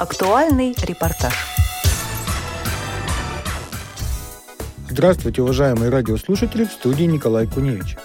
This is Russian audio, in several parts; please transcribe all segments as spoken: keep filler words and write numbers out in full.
Актуальный репортаж. Здравствуйте, уважаемые радиослушатели, в студии Николай Куневич.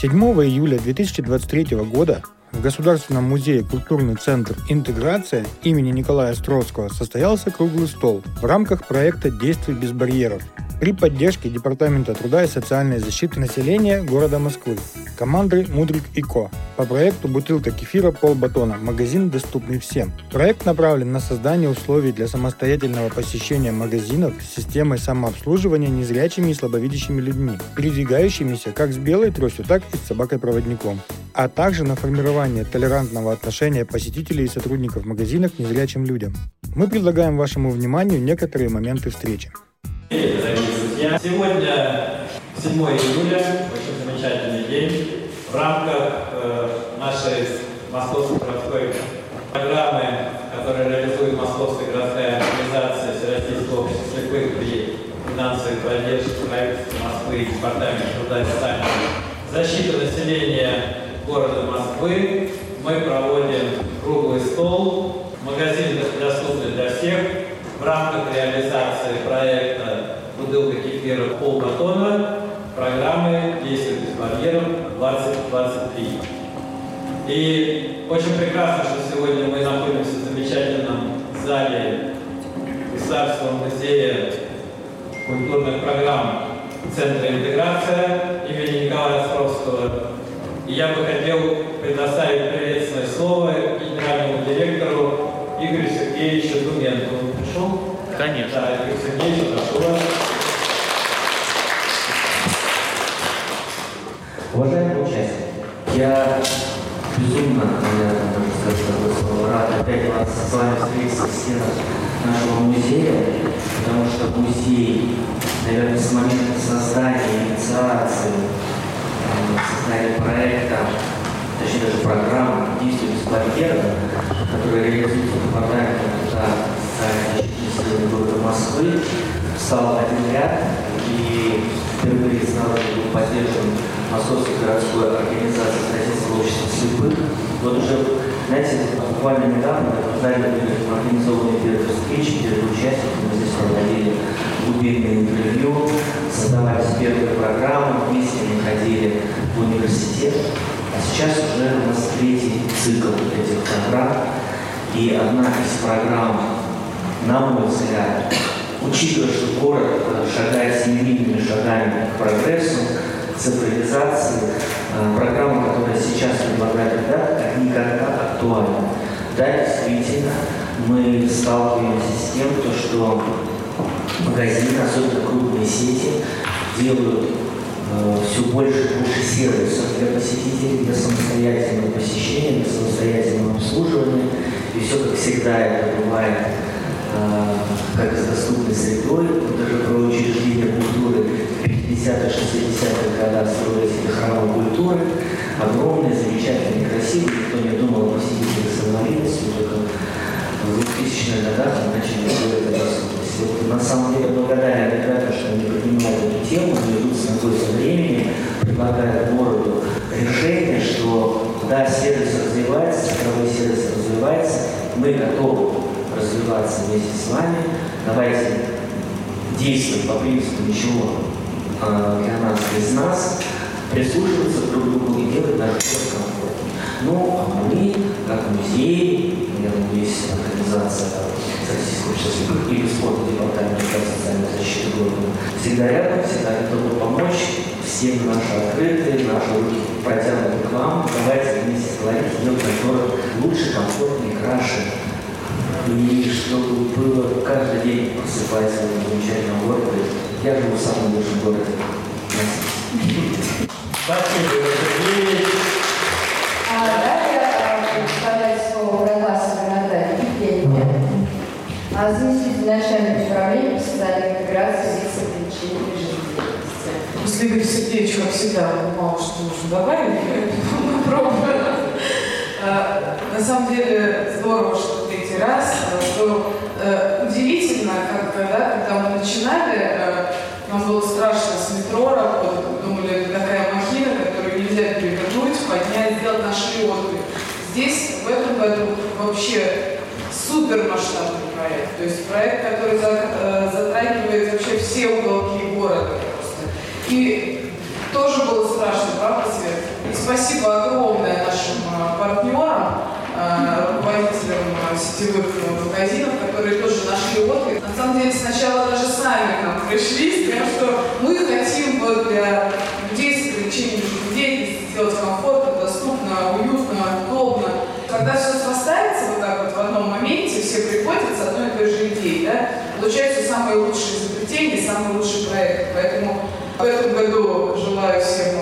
седьмого июля две тысячи двадцать третьего года в Государственном музее «Культурный центр Интеграция» имени Николая Островского состоялся круглый стол в рамках проекта «Действуй без барьеров» при поддержке Департамента труда и социальной защиты населения г. Москвы, команды «Мудрик и Ко» по проекту «Бутылка кефира, полбатона: магазин, доступный всем». Проект направлен на создание условий для самостоятельного посещения магазинов с системой самообслуживания незрячими и слабовидящими людьми, передвигающимися как с белой тростью, так и с собакой-проводником, а также на формирование толерантного отношения посетителей и сотрудников магазина к незрячим людям. Мы предлагаем вашему вниманию некоторые моменты встречи. Сегодня седьмого июля, очень замечательный день. В рамках э, нашей Московской городской программы, которую реализует Московская городская организация Всероссийского общества слепых при финансовой поддержке правительства Москвы и Департамента труда и социальной защиты населения города Москвы, мы проводим круглый стол «Магазин доступный для всех» в рамках реализации проекта «Бутылка кефира, полбатона» программы «Действуй без барьеров» двадцать двадцать три. И очень прекрасно, что сегодня мы находимся в замечательном зале Государственного музея культурных программ Центра интеграция имени Николая Островского. И я бы хотел предоставить приветственное слово генеральному директору Игорю Сергеевичу Думенко. Он пришел? Конечно. Да, Игорь Сергеевич, прошу вас. Уважаемые участники, я безумно, наверное, можно сказать, такое слово, рад опять вас с вами встретиться в стенах нашего музея, потому что музей, наверное, с момента создания, инициации, создания проекта, точнее даже программы «Действуй без барьеров», которая реализуется в Департаменте труда и социальной защиты города Москвы, стал один ряд, и впервые снаружи был поддержан Московской городской организации Всероссийского общества слепых. Вот уже, знаете, буквально недавно были организованы первые встречи, первые участники. Мы здесь проводили глубинные интервью, создавались первые программы, вместе мы ходили в университет. А сейчас уже у нас третий цикл этих программ. И одна из программ, на мой взгляд, учитывая, что город шагает семимильными шагами к прогрессу, цифровизации, программа, которая сейчас предлагает ребята, как никогда актуальна. Да, действительно, мы сталкиваемся с тем, что магазины, особенно крупные сети, делают э, все больше и больше сервисов для посетителей, для самостоятельного посещения, для самостоятельного обслуживания. И все, как всегда, это бывает э, как с доступной средой, даже про учреждение культуры. пятидесятых, шестидесятых годах строились храмы культуры, огромные, замечательные, красивые. Никто не думал о посетителях с инвалидностью, только в двухтысячных годах мы начали делать это доступность. На самом деле благодаря ребятам, что они поднимают эту тему, идут с ногой со временем, предлагают городу решение, что да, сервис развивается, цифровой сервис развивается, мы готовы развиваться вместе с вами, давайте действовать по принципу ничего для нас, без нас, прислушиваться друг к другу и делать даже все комфортно. Ну, а мы, как музей, я надеюсь, организация Всероссийского общества слепых или спорта Департамента социальной защиты города, всегда рядом, всегда готовы помочь, всем наши открытые, наши руки протянуты к вам. Давайте вместе творить мир, который лучше, комфортнее, краше. И чтобы было каждый день просыпаясь в этом замечательном городе. Я живу в самом лучшем городе. Спасибо, Сергей. А далее подать слово Колесовой Наталье Евгеньевне, а заместитель начальника управления по социальной интеграции лиц с ограничениями. После Игоря Сергеевича, как всегда, мало что нужно добавить. Мы пробуем. На самом деле здорово, что третий раз, что удивительно, как когда, когда мы начинали, нам было страшно с метро работать, думали, это такая махина, которую нельзя перевернуть, поднять, сделать наши отдых. Здесь в этом году вообще супермасштабный проект, то есть проект, который затрагивает вообще все уголки города просто. И тоже было страшно, правда, Свет? И спасибо огромное нашим партнерам, руководителям сетевых магазинов, которые тоже нашли отклик. На самом деле сначала даже сами к нам пришли, потому что мы хотим вот для людей с ограничениями людей сделать комфортно, доступно, уютно, удобно. Когда все срастается вот так вот в одном моменте, все приходят с одной и той же идеей, да, получаются самые лучшие изобретения, самые лучшие проекты. Поэтому в этом году желаю всем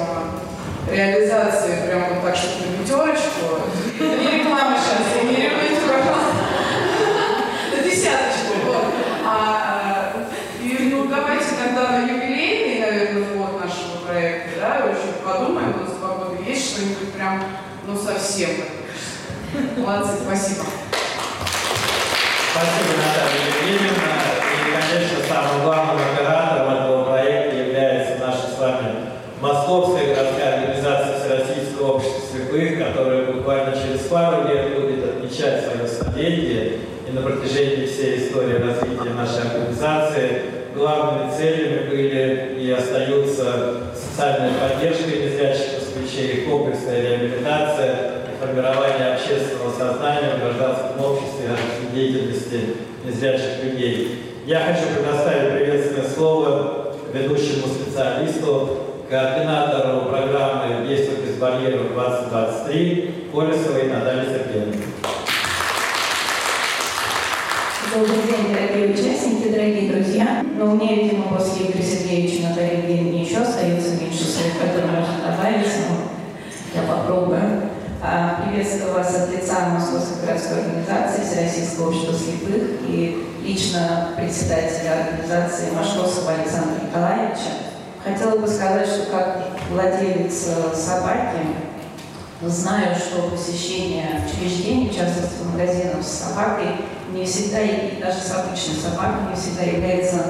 реализации прям вот так, чтобы на пятерочку. Не реклама сейчас, не рекламируйте, пожалуйста. На десяточку, вот. А, и, ну, давайте тогда на юбилейный, наверное, год нашего проекта, да, очень подумаем, у нас два года есть что-нибудь прям, ну, совсем. Молодцы, спасибо. Спасибо, Наталья Евгеньевна. И, конечно, самым главным оператором этого проекта является наша с вами Московская городская организация Всероссийского общества слепых, которая буквально через пару лет будет отмечать свое столетие. И на протяжении всей истории развития нашей организации главными целями были и остаются социальная поддержка незрячих москвичей, комплексная реабилитация, формирование общественного сознания в гражданском обществе и деятельности незрячих людей. Я хочу предоставить приветственное слово ведущему специалисту, координатору программы «Действуй без барьеров двадцать двадцать три» Колесовой Наталье Сергеевне. Добрый день, дорогие участники, дорогие друзья. Но у меня, видимо, после Игоря Сергеевича Натальи Евгеньевны еще остается меньше слов, которые можно добавить, но я попробую. Приветствую вас от лица Московской городской организации Всероссийского общества слепых и лично председателя организации Машковского Александра Николаевича. Хотела бы сказать, что как владелец собаки, знаю, что посещение учреждений, в частности магазинов с собакой, не всегда, и даже с обычной собакой, не всегда является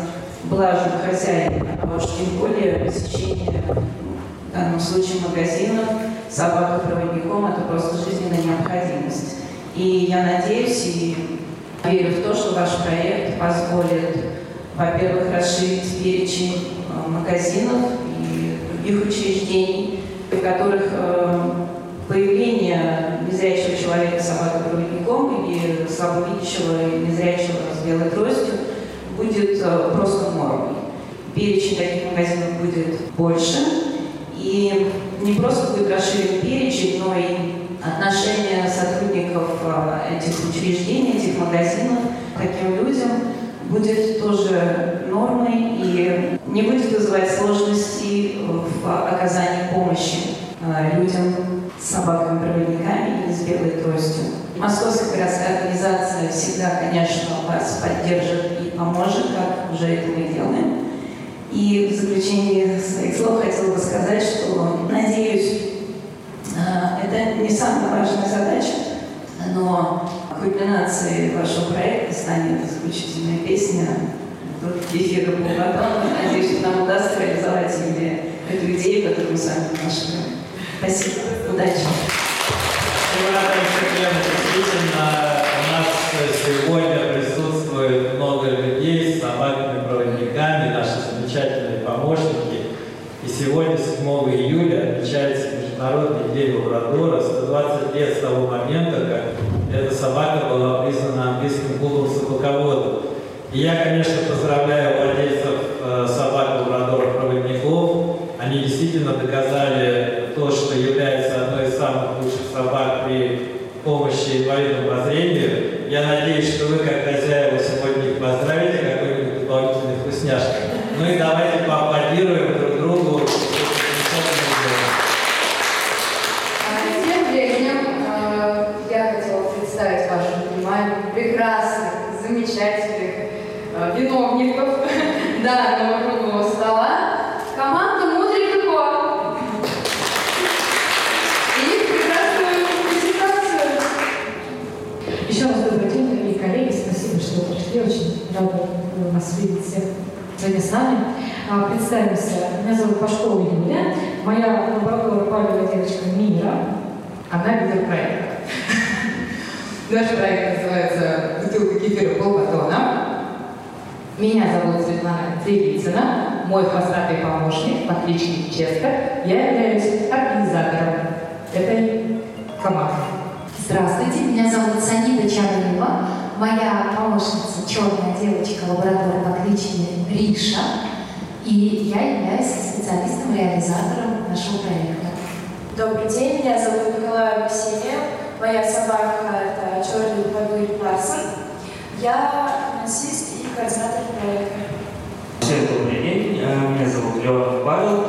блажью хозяина, а уж тем более посещение, в данном случае, магазинов, собака-проводником – это просто жизненная необходимость. И я надеюсь и верю в то, что ваш проект позволит, во-первых, расширить перечень магазинов и других учреждений, при которых появление незрячего человека собака-проводником или слабовидящего или незрячего с белой тростью будет просто нормой. Перечень таких магазинов будет больше. И не просто будет расширен перечень, но и отношение сотрудников этих учреждений, этих магазинов к таким людям будет тоже нормой и не будет вызывать сложностей в оказании помощи людям с собаками-проводниками или с белой тростью. Московская городская организация всегда, конечно, вас поддержит и поможет, как уже это мы делаем. И в заключение своих слов хотела бы сказать, что, надеюсь, это не самая важная задача, но кульминацией вашего проекта станет исключительная песня «Бутылка кефира, полбатона». Надеюсь, что нам удастся реализовать именно эту идею, которую мы с вами нашли. Спасибо. Удачи. Действительно, у нас сегодня присутствует много людей с собаками проводниками, наши замечательные помощники. И сегодня, седьмого июля, отмечается Международный день лабрадора, сто двадцать лет с того момента, как эта собака была признана английским гугл-собаководом. И я, конечно, поздравляю владельцев собак-лабрадоров-проводников. Они действительно доказали то, что является одной из самых лучших собак при помощи инвалидам по зрению. Я надеюсь, что вы, как хозяева, сегодня их поздравите какой-нибудь дополнительной вкусняшкой. Ну и давайте поаплодируем друг другу. Всем временем я хотела представить вашему вниманию прекрасных, замечательных виновников данного круглого стола. Команда «Мудрик и Ко». И их прекрасную презентацию. Еще раз добрый день, дорогие коллеги. Спасибо, что вы пришли. Очень рада вас видеть всех сегодня с нами. Представимся. Меня зовут Пашкова Юлия. Моя лабрадор Павел, девочка Мира. Она ведет проект. Наш проект называется бутылка кефира полбатона. Меня зовут Светлана Трилицына, мой хвостатый помощник, отличник Ческа. Я являюсь организатором этой команды. Здравствуйте, меня зовут Соня Дачаньева. Моя помощница, черная девочка-лаборатор по кличке Риша. И я являюсь специалистом-реализатором нашего проекта. Добрый день, меня зовут Николай Васильев. Моя собака – это черный бобыль Ларсон. Я финансист и координатор проекта. Всем добрый день, меня зовут Леонов Павел.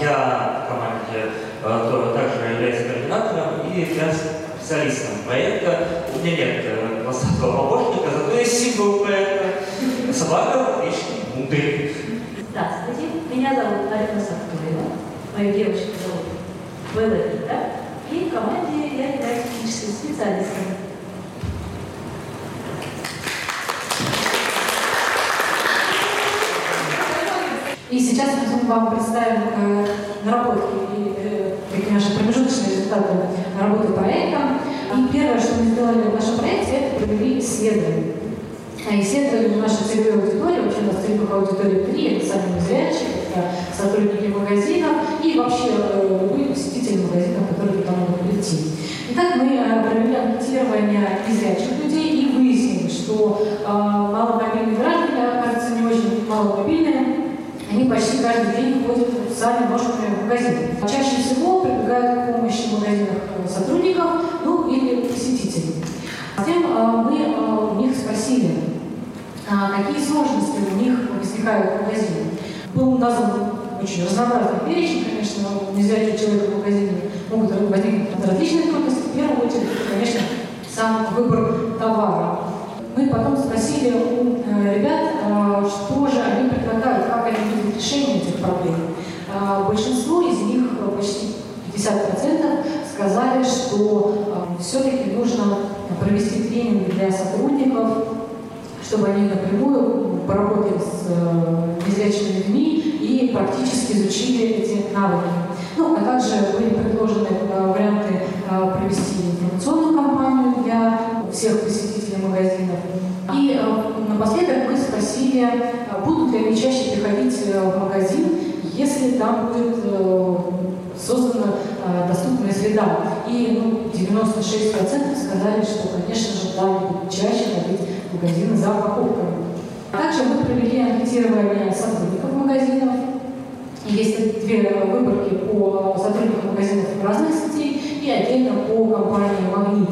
Я в команде также являюсь координатором и специалистом проекта. У меня нет классового помощника, зато есть символ проекта. Собака – личный Мудрик. Здравствуйте, меня зовут Арина Сакторина. Мою девочку зовут Белла. И в команде я являюсь техническим специалистом. И сейчас мы вам представим э, наработки и э, такие наши промежуточные результаты работы проекта. И первое, что мы сделали в нашем проекте, это провели исследование. А исследовали в нашей целевой аудитории, вообще у нас целевая аудитория три, это сами незрячие, это сотрудники магазинов и вообще э, были посетители магазинов, которые там могут прийти. Итак, мы э, провели анкетирование незрячих людей и выяснили, что э, маломобильные граждане, кажется, не очень маломобильные, они почти каждый день ходят в сами ножками в магазин. Чаще всего прибегают к помощи в магазинах сотрудников, ну или посетителей. Затем э, мы э, у них спросили, э, какие сложности у них возникают в магазине. Был назван очень разнообразный перечень, конечно, незрячие человека в магазине могут возникнуть от различных трудностей. В первую очередь, конечно, сам выбор товара. Мы потом спросили у ребят, что же они предлагают, как они видят решение этих проблем. Большинство из них, почти пятьдесят процентов, сказали, что все-таки нужно провести тренинг для сотрудников, чтобы они напрямую поработали с незрячими людьми и практически изучили эти навыки. Ну, а также были предложены варианты провести информационную кампанию для всех посетителей магазинов. И напоследок мы спросили, будут ли они чаще приходить в магазин, если там будет создана доступная среда. И ну, девяносто шесть процентов сказали, что, конечно же, да, будут чаще ходить в магазины за покупками. Также мы провели анкетирование сотрудников магазинов. Есть две выборки по сотрудникам магазинов разных сетей и отдельно по компании «Магнит».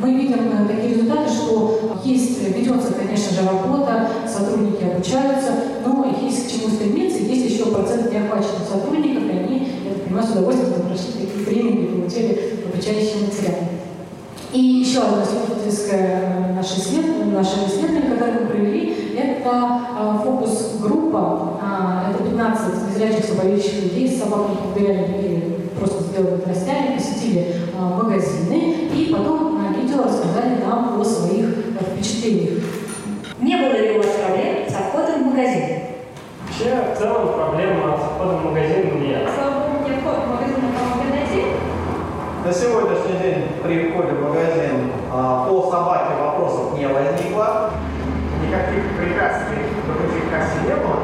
Мы видим такие результаты, что есть, ведется, конечно же, работа, сотрудники обучаются, но есть к чему стремиться, есть еще процент неохваченных сотрудников, и они, я понимаю, с удовольствием прошли такие тренинги, получили обучающие материалы. И еще одно исследовательское наше исследование, которое мы провели, это фокус-группа, это пятнадцать незрячих собачьих людей с собаками, которые просто сделали растяги, посетили магазины и потом на видео рассказали нам о своих впечатлениях. Не было ли у вас проблем с обходом в магазин? Вообще, в целом проблема с обходом в магазин нет. На сегодняшний день при входе в магазин а, по собаке вопросов не возникло. Никаких препятствий в этой кассе не было.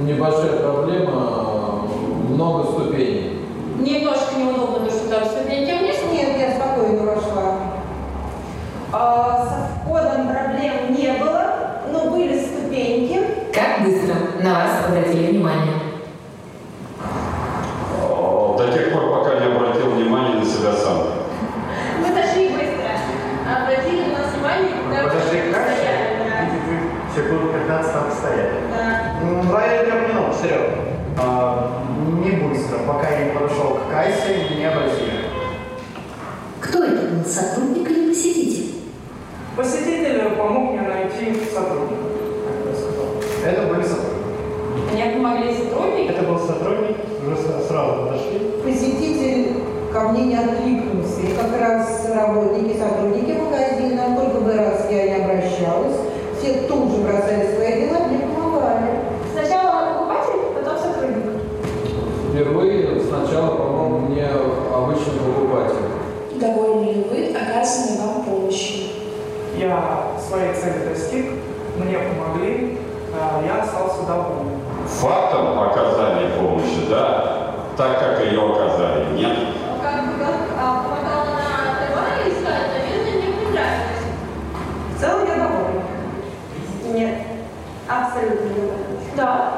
Небольшая проблема, много ступеней. Мне немножко неудобно, потому что там ступеньки вниз. Нет, я спокойно вошла. А, со входом проблем не было, но были ступеньки. Как быстро на вас обратили внимание? До тех пор, пока не обратил внимание на себя сам. Мы зашли быстро. Обратили на нас внимание, когда мы стояли. Секунду пятнадцать там стояли. Да. Правильно минут, Серега. Не быстро. Пока я не подошел к кассе, не обратили. Кто это был, сотрудник или посетитель? Посетитель помог мне найти сотрудника. Это были сотрудники. Мне помогли сотрудники? Это был сотрудник, уже сразу подошли. Посетитель ко мне не откликнулся. И как раз работники, сотрудники магазина, только бы раз я не обращалась, все тут же бросали свои дела, мне помогали. Сначала покупатель, потом сотрудник. Впервые сначала помог мне обычный покупатель. Довольны ли вы оказанной вам помощью? Я я своей цели достиг, мне помогли, я остался доволен. Фактом оказания помощи, да, так как ее оказали, нет. Абсолютно не доволен. Да.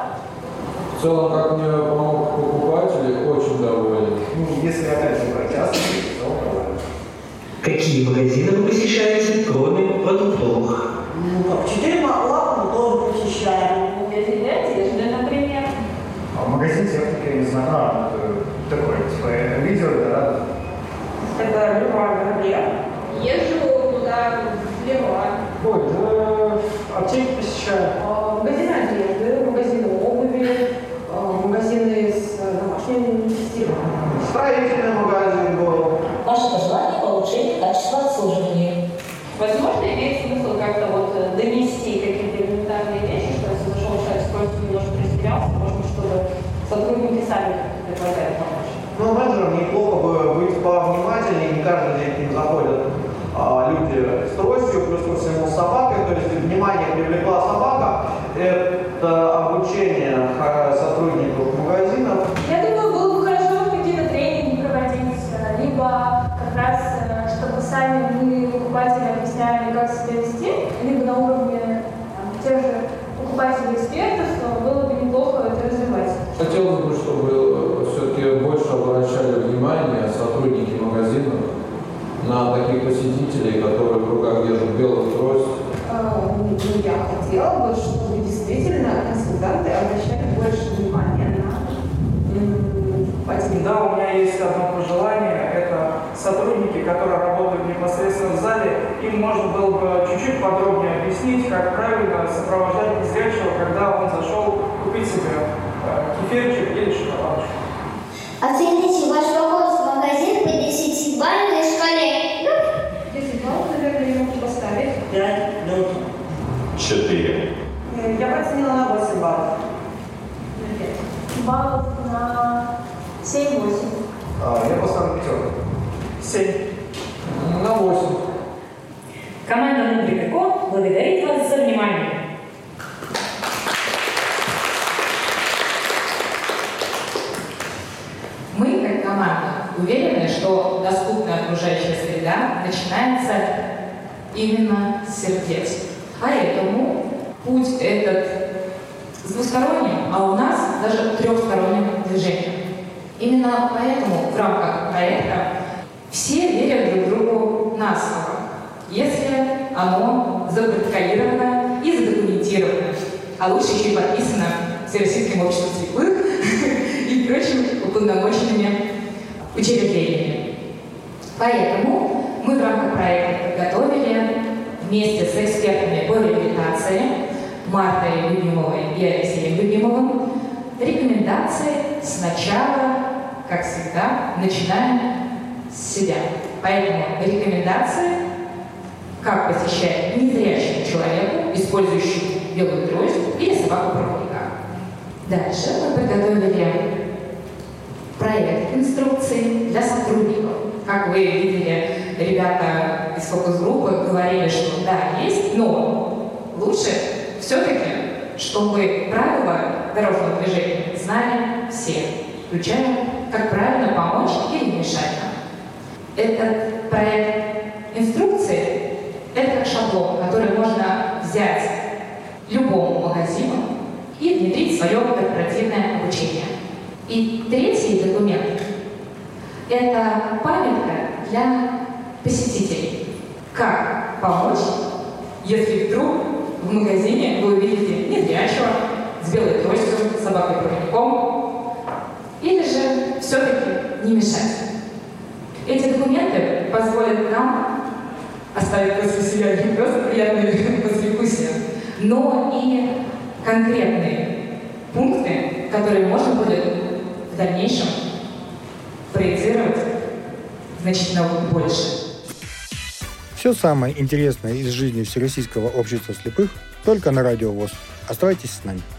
В целом, как мне помог покупатель, очень доволен. Ну, если опять же протяжки, то доволен. Какие магазины вы посещаете, кроме продуктовых? Ну, как четыре лавки тоже посещаем. Магазин одежды, например. А магазин техники, не знаю, а, такой, типа, видео, да? Тогда Лева, например. Езжу туда, Лева. Ой, да, аптеки посещаю. Магазины одежды, магазины обуви, магазины с домашним стилем. Строительный магазин был. Ваше пожелание улучшить качество обслуживания. Возможно, имеет смысл как-то вот донести какие-то элементарные вещи, что если зашел человек, просто немножко растерялся, можно что-то сотрудники сами предлагают помочь. Ну, менеджерам неплохо бы быть повнимательнее, не каждый день к ним заходят а, люди с тростью, плюс ко всему с собакой, то есть внимание привлекла собака. Это обучение сотрудников магазинов. Я думаю, было бы хорошо какие-то тренинги проводить, либо как раз, чтобы сами мы, покупатели, объясняли, как себя вести, либо на уровне там, тех же покупателей-экспертов, то было бы неплохо это развивать. Хотелось бы, чтобы все-таки больше обращали внимание сотрудники магазинов на таких посетителей, которые в руках держат белую трость. Я хотела бы, чтобы действительно консультанты обращали больше внимания на потерю. Да, у меня есть одно пожелание. Это сотрудники, которые работают непосредственно в зале, им можно было бы чуть-чуть подробнее объяснить, как правильно сопровождать незрячего, когда он зашел купить себе кефирчик или шоколадочку. Оцените ваш вопрос в магазин по десятибалльной шкале. десять баллов, наверное, я могу поставить. пять, четыре. Я оценила на восемь баллов. Баллов на семь-восемь. А, я поставлю пятерку. семь. На восемь. Команда Мудрик и Ко благодарит вас за внимание. Мы, как команда, уверены, что доступная окружающая среда начинается именно с сердец. Поэтому путь этот с двусторонним, а у нас даже трехсторонним движением. Именно поэтому в рамках проекта все верят друг другу на слово, если оно запротоколировано и задокументировано, а лучше еще и подписано Всероссийским обществом слепых и прочими уполномоченными учреждениями. Поэтому мы в рамках проекта подготовили вместе с экспертами по реабилитации Мартой Людмиловой и Алексеем Людмиловым рекомендации сначала, как всегда, начинаем с себя. Поэтому рекомендации, как посещать незрячему человеку, использующему белую трость или собаку-проводника. Дальше мы подготовили проект инструкции для сотрудников. Как вы видели, ребята из фокус-группы говорили, что да, есть, но лучше все-таки, чтобы правила дорожного движения знали все, включая, как правильно помочь или не мешать нам. Этот проект инструкции – это шаблон, который можно взять любому магазину и внедрить в свое корпоративное обучение. И третий документ – это памятка для посетителей. Как помочь, если вдруг в магазине вы увидите незрячего с белой тростью, с собакой-проводником, или же все-таки не мешать. Эти документы позволят нам оставить после себя не просто приятные послевкусия, но и конкретные пункты, которые можно будет в дальнейшем проецировать значительно больше. Все самое интересное из жизни Всероссийского общества слепых только на Радио ВОС. Оставайтесь с нами.